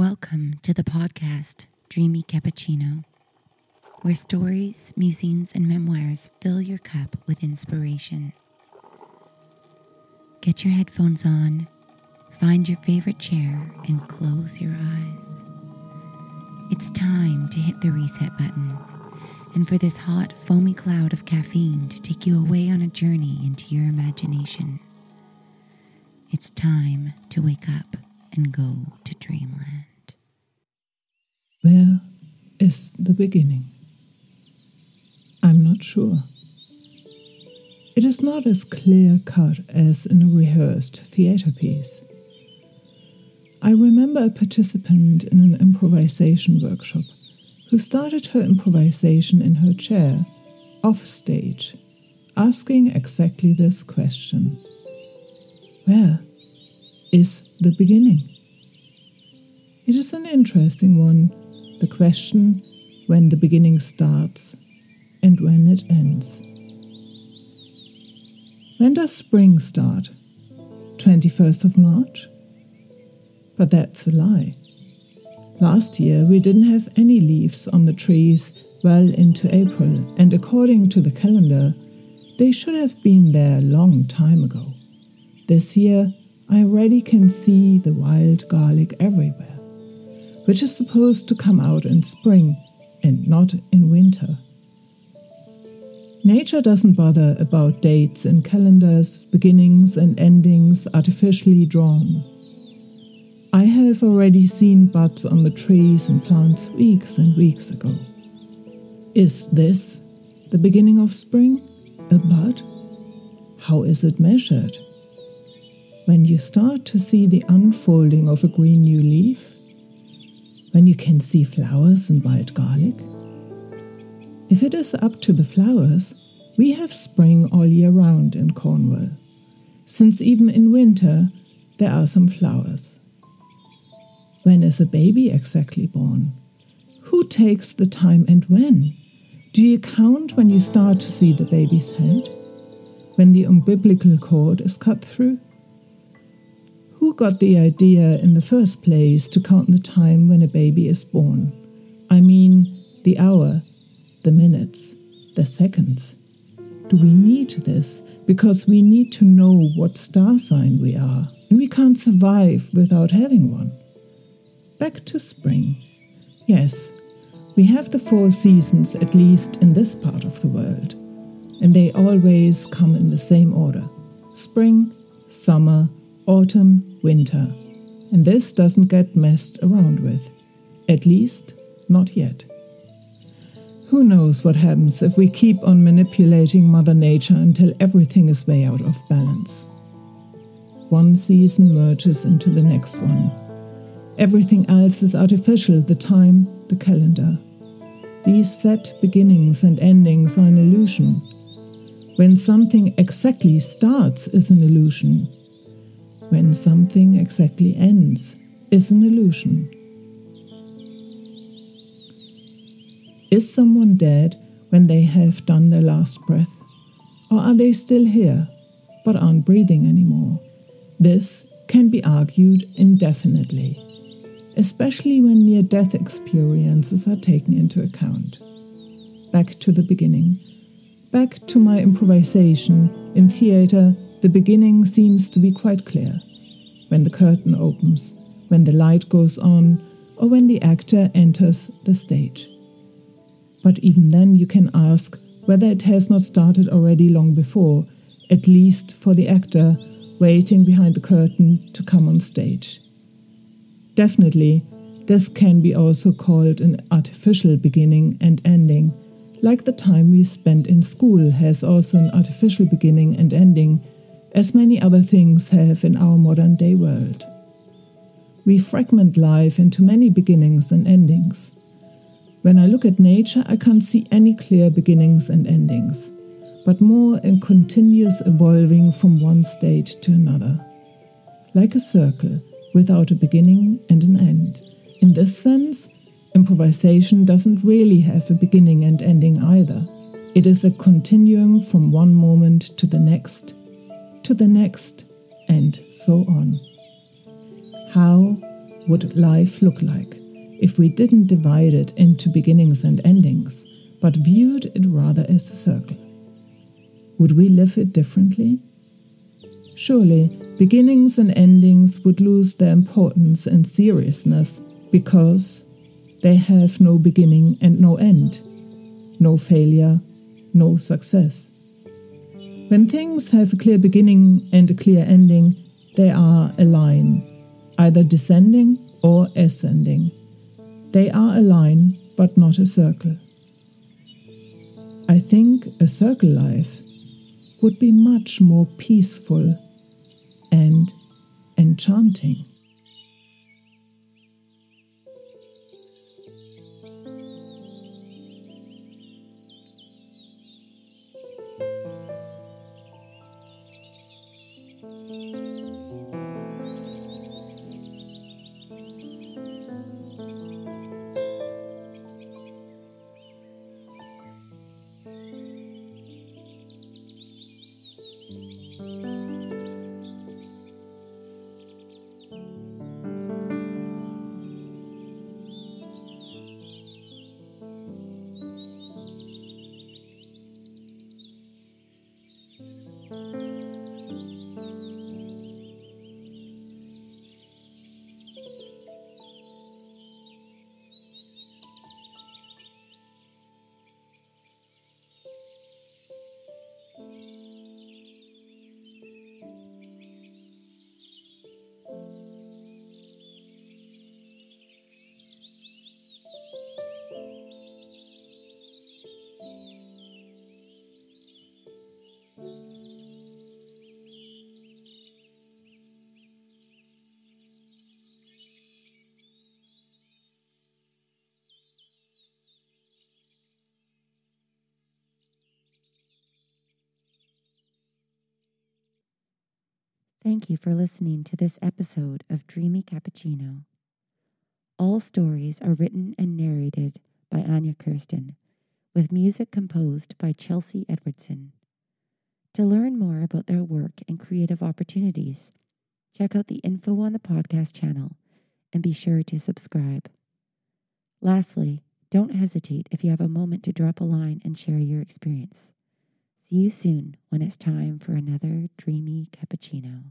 Welcome to the podcast, Dreamy Cappuccino, where stories, musings, and memoirs fill your cup with inspiration. Get your headphones on, find your favorite chair, and close your eyes. It's time to hit the reset button, and for this hot, foamy cloud of caffeine to take you away on a journey into your imagination. It's time to wake up and go to dreamland. Where is the beginning? I'm not sure. It is not as clear-cut as in a rehearsed theater piece. I remember a participant in an improvisation workshop who started her improvisation in her chair, off stage, asking exactly this question. Where is the beginning? It is an interesting one, the question when the beginning starts and when it ends. When does spring start? 21st of March? But that's a lie. Last year we didn't have any leaves on the trees well into April, and according to the calendar, they should have been there a long time ago. This year I already can see the wild garlic everywhere, which is supposed to come out in spring and not in winter. Nature doesn't bother about dates and calendars, beginnings and endings artificially drawn. I have already seen buds on the trees and plants weeks and weeks ago. Is this the beginning of spring? A bud? How is it measured? When you start to see the unfolding of a green new leaf? When you can see flowers and wild garlic? If it is up to the flowers, we have spring all year round in Cornwall, since even in winter there are some flowers. When is a baby exactly born? Who takes the time and when? Do you count when you start to see the baby's head? When the umbilical cord is cut through? Who got the idea in the first place to count the time when a baby is born? I mean, the hour, the minutes, the seconds. Do we need this? Because we need to know what star sign we are, and we can't survive without having one. Back to spring. Yes, we have the four seasons, at least in this part of the world, and they always come in the same order. Spring, summer, autumn, winter, and this doesn't get messed around with, at least not yet. Who knows what happens if we keep on manipulating Mother Nature until everything is way out of balance. One season merges into the next one. Everything else is artificial, the time, the calendar. These set beginnings and endings are an illusion. When something exactly starts is an illusion. When something exactly ends is an illusion. Is someone dead when they have done their last breath? Or are they still here, but aren't breathing anymore? This can be argued indefinitely, especially when near-death experiences are taken into account. Back to the beginning. Back to my improvisation in theatre. The beginning seems to be quite clear, when the curtain opens, when the light goes on, or when the actor enters the stage. But even then you can ask whether it has not started already long before, at least for the actor waiting behind the curtain to come on stage. Definitely, this can be also called an artificial beginning and ending, like the time we spend in school has also an artificial beginning and ending, as many other things have in our modern-day world. We fragment life into many beginnings and endings. When I look at nature, I can't see any clear beginnings and endings, but more in continuous evolving from one state to another. Like a circle, without a beginning and an end. In this sense, improvisation doesn't really have a beginning and ending either. It is a continuum from one moment to the next, and so on. How would life look like if we didn't divide it into beginnings and endings, but viewed it rather as a circle? Would we live it differently? Surely, beginnings and endings would lose their importance and seriousness because they have no beginning and no end, no failure, no success. When things have a clear beginning and a clear ending, they are a line, either descending or ascending. They are a line, but not a circle. I think a circle life would be much more peaceful and enchanting. Thank you for listening to this episode of Dreamy Cappuccino. All stories are written and narrated by Anya Kirsten, with music composed by Chelsea Edwardson. To learn more about their work and creative opportunities, check out the info on the podcast channel and be sure to subscribe. Lastly, don't hesitate if you have a moment to drop a line and share your experience. See you soon when it's time for another Dreamy Cappuccino.